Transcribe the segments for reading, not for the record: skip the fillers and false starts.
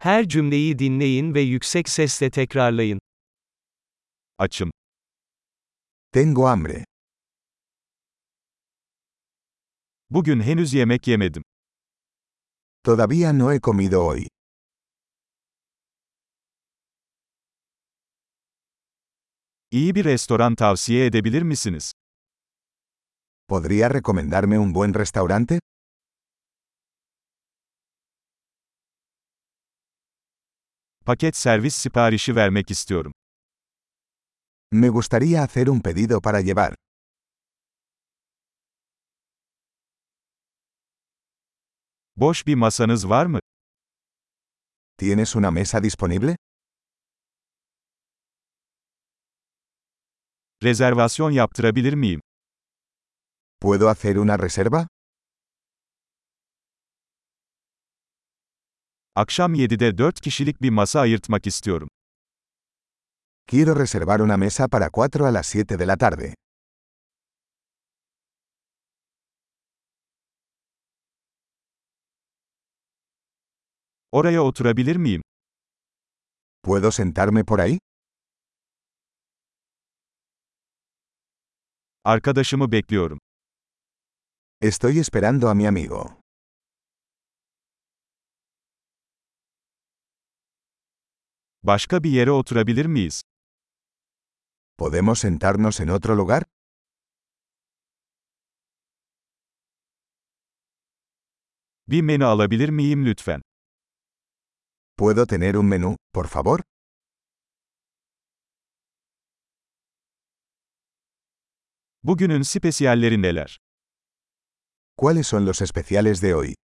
Her cümleyi dinleyin ve yüksek sesle tekrarlayın. Açım. Tengo hambre. Bugün henüz yemek yemedim. Todavía no he comido hoy. İyi bir restoran tavsiye edebilir misiniz? ¿Podría recomendarme un buen restaurante? Paket servis siparişi vermek istiyorum. Me gustaría hacer un pedido para llevar. Boş bir masanız var mı? ¿Tienes una mesa disponible? Rezervasyon yaptırabilir miyim? ¿Puedo hacer una reserva? Akşam 7'de 4 kişilik bir masa ayırtmak istiyorum. Quiero reservar una mesa para 4 a las 7 de la tarde. Oraya oturabilir miyim? ¿Puedo sentarme por ahí? Arkadaşımı bekliyorum. Estoy esperando a mi amigo. Başka bir yere oturabilir miyiz? ¿Podemos sentarnos en otro lugar? Bir menü alabilir miyim lütfen? ¿Puedo tener un menú, por favor? Bugünün spesiyalleri neler? ¿Cuáles son los especiales de hoy?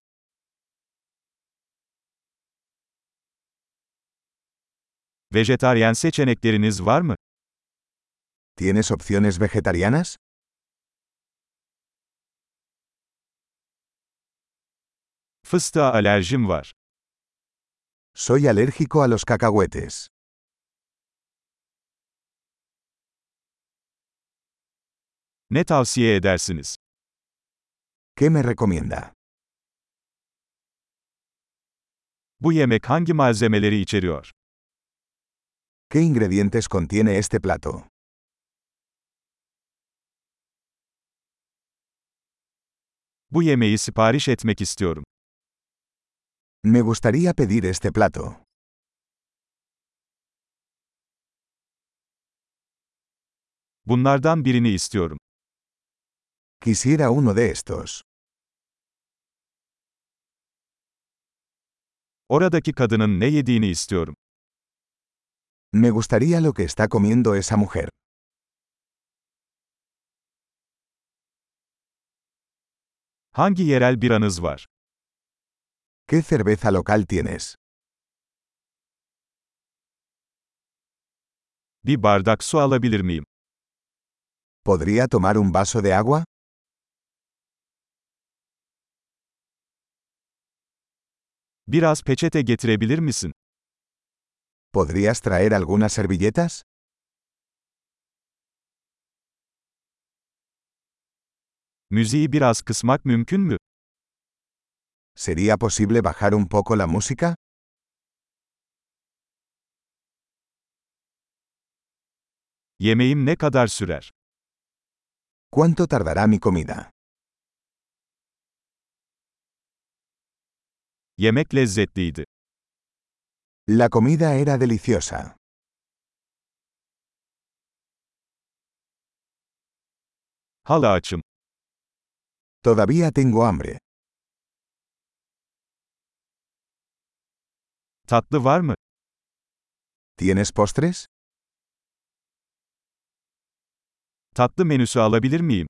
Vejetaryen seçenekleriniz var mı? ¿Tienes opciones vegetarianas? Fıstığa alerjim var. Soy alérgico a los cacahuetes. Ne tavsiye edersiniz? ¿Qué me recomienda? Bu yemek hangi malzemeleri içeriyor? ¿Qué ingredientes contiene este plato? Bu yemeği sipariş etmek istiyorum. Me gustaría pedir este plato. Bunlardan birini istiyorum. Quisiera uno de estos. Oradaki kadının ne yediğini istiyorum. Me gustaría lo que está comiendo esa mujer. Hangi yerel biranız var? ¿Qué cerveza local tienes? Bir bardak su alabilir miyim? ¿Podría tomar un vaso de agua? Biraz peçete getirebilir misin? ¿Podrías traer algunas servilletas? Müziği biraz kısmak mümkün mü? ¿Sería posible bajar un poco la música? Yemeğim ne kadar sürer? ¿Cuánto tardará mi comida? Yemek lezzetliydi. La comida era deliciosa. Hala açım. Todavía tengo hambre. Tatlı var mı? ¿Tienes postres? Tatlı menüsü alabilir miyim?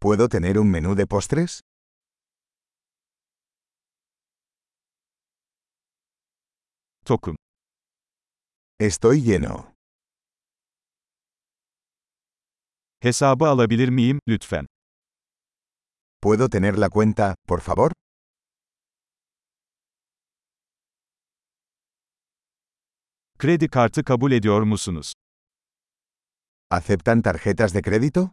¿Puedo tener un menú de postres? Tokum. Estoy lleno. Hesabı alabilir miyim, lütfen? ¿Puedo tener la cuenta, por favor? Kredi kartı kabul ediyor musunuz? ¿Aceptan tarjetas de crédito?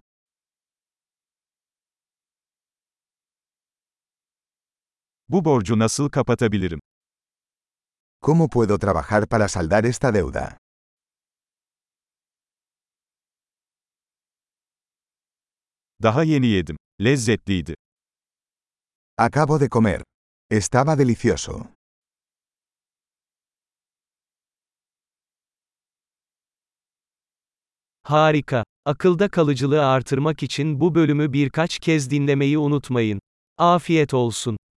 Bu borcu nasıl kapatabilirim? ¿Cómo puedo trabajar para saldar esta deuda? Daha yeni yedim. Lezzetliydi. Acabo de comer. Estaba delicioso. Harika. Akılda kalıcılığı artırmak için bu bölümü birkaç kez dinlemeyi unutmayın. Afiyet olsun.